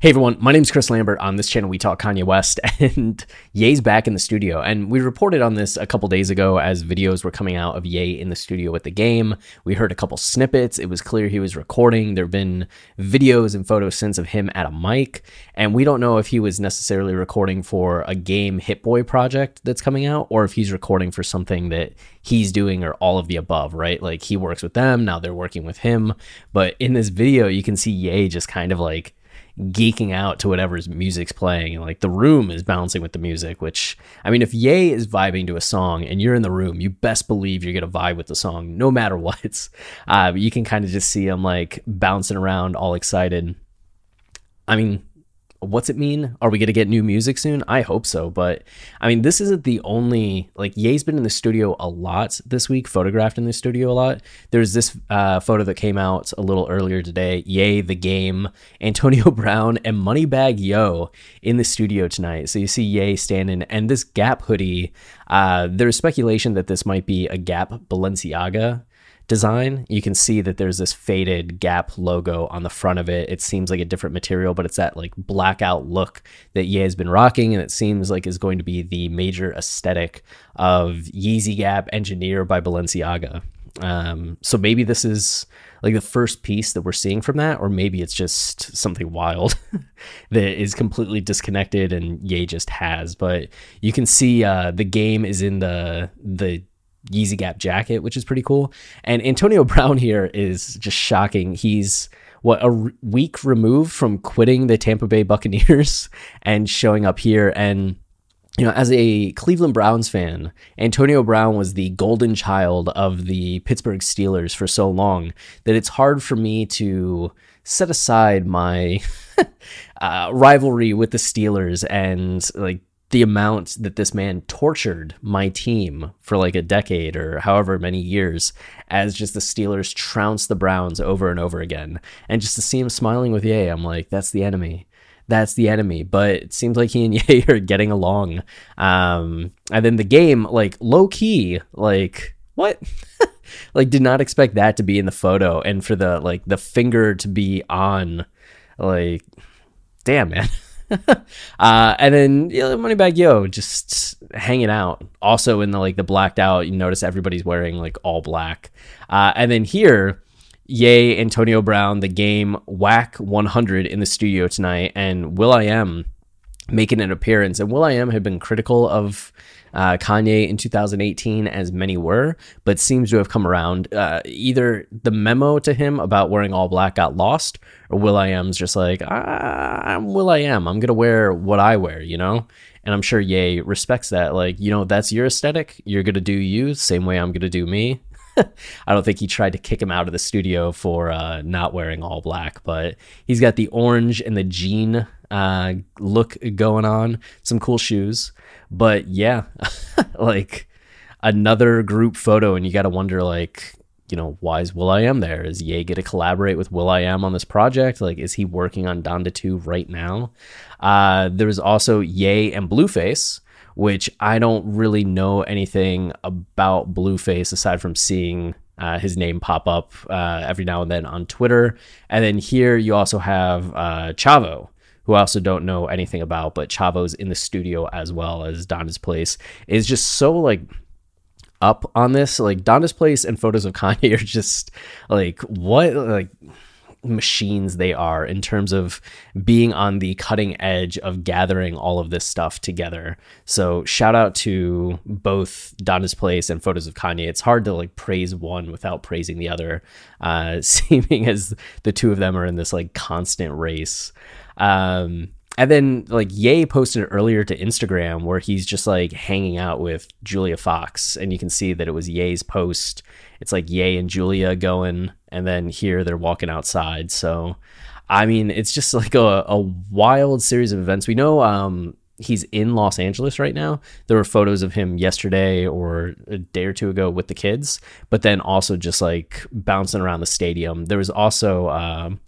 Hey everyone, my name's Chris Lambert. On this channel we talk Kanye West, and Ye's back in the studio. And we reported on this a couple days ago as videos were coming out of Ye in the studio with The Game. We heard a couple snippets. It was clear he was recording. There have been videos and photos since of him at a mic. And we don't know if he was necessarily recording for a Game Hit Boy project that's coming out, or if he's recording for something that he's doing, or all of the above, right? Like, he works with them, now they're working with him. But in this video, you can see Ye just kind of like geeking out to whatever's music's playing, and like the room is bouncing with the music, which, I mean, if Ye is vibing to a song and you're in the room, you best believe you're gonna vibe with the song no matter what. You can kind of just see him like bouncing around all excited. I mean, what's it mean? Are we gonna get new music soon? I hope so. But I mean, this isn't the only, like, Ye's been in the studio a lot this week, photographed in the studio a lot. There's this photo that came out a little earlier today. Ye, The Game, Antonio Brown, and Moneybag Yo in the studio tonight. So you see Ye standing, and this Gap hoodie. There's speculation that this might be a Gap Balenciaga design. You can see that there's this faded Gap logo on the front of it. It seems like a different material, but it's that like blackout look that Ye has been rocking, and it seems like is going to be the major aesthetic of Yeezy Gap Engineer by Balenciaga. So maybe this is like the first piece that we're seeing from that, or maybe it's just something wild that is completely disconnected and Ye just has. But you can see The Game is in the Yeezy Gap jacket, which is pretty cool. And Antonio Brown here is just shocking. He's a week removed from quitting the Tampa Bay Buccaneers and showing up here. And, you know, as a Cleveland Browns fan, Antonio Brown was the golden child of the Pittsburgh Steelers for so long that it's hard for me to set aside my rivalry with the Steelers and like the amount that this man tortured my team for like a decade or however many years, as just the Steelers trounce the Browns over and over again. And just to see him smiling with Ye, I'm like, that's the enemy. That's the enemy. But it seems like he and Ye are getting along. And then The Game, like low key, like what? Like, did not expect that to be in the photo. And for the, like the finger to be on, like, damn, man. And then, you know, Moneybag Yo just hanging out also in the like the blacked out. You notice everybody's wearing like all black. And then here, Ye, Antonio Brown, The Game, Whack 100 in the studio tonight, and will.i.am making an appearance. And will.i.am had been critical of Kanye in 2018, as many were, but seems to have come around. Either the memo to him about wearing all black got lost, or will.i.am's just like, I'm will.i.am, I'm gonna wear what I wear, you know. And I'm sure Ye respects that, like, you know, that's your aesthetic, you're gonna do you, same way I'm gonna do me. I don't think he tried to kick him out of the studio for not wearing all black, but he's got the orange and the jean look going on, some cool shoes. But yeah, like another group photo, and you got to wonder, like, you know, why is will.i.am there? Is Ye going to collaborate with will.i.am on this project? Like, is he working on Donda 2 right now? There was also Ye and Blueface, which I don't really know anything about Blueface aside from seeing his name pop up every now and then on Twitter. And then here you also have Chavo, who I also don't know anything about, but Chavo's in the studio as well as Donda's Place is just so like up on this. Like, Donda's Place and Photos of Kanye are just like, what, like, machines they are in terms of being on the cutting edge of gathering all of this stuff together. So shout out to both Donda's Place and Photos of Kanye. It's hard to like praise one without praising the other, seeming as the two of them are in this like constant race. And then like Ye posted earlier to Instagram where he's just like hanging out with Julia Fox, and you can see that it was Ye's post. It's like Ye and Julia going, and then here they're walking outside. So I mean, it's just like a wild series of events. We know he's in Los Angeles right now. There were photos of him yesterday or a day or two ago with the kids, but then also just like bouncing around the stadium. There was also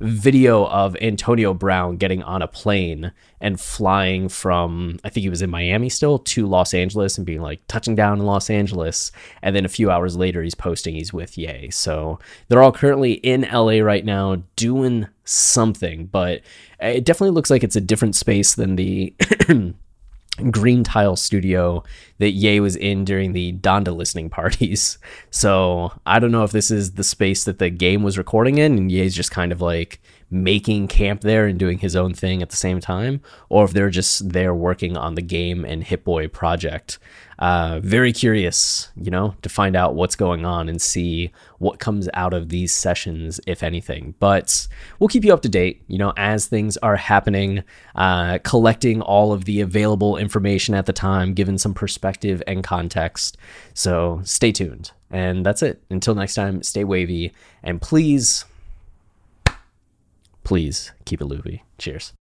video of Antonio Brown getting on a plane and flying from, I think he was in Miami still, to Los Angeles and being like touching down in Los Angeles. And then a few hours later, he's posting he's with Ye. So they're all currently in LA right now doing something, but it definitely looks like it's a different space than the Green Tile Studio that Ye was in during the Donda listening parties. So I don't know if this is the space that the game was recording in and Ye's just kind of like making camp there and doing his own thing at the same time, or if they're just there working on the game and Hit Boy project. Very curious, you know, to find out what's going on and see what comes out of these sessions, if anything. But we'll keep you up to date, you know, as things are happening, collecting all of the available information at the time, given some perspective and context. So stay tuned. And that's it. Until next time, stay wavy. And please keep it loopy. Cheers.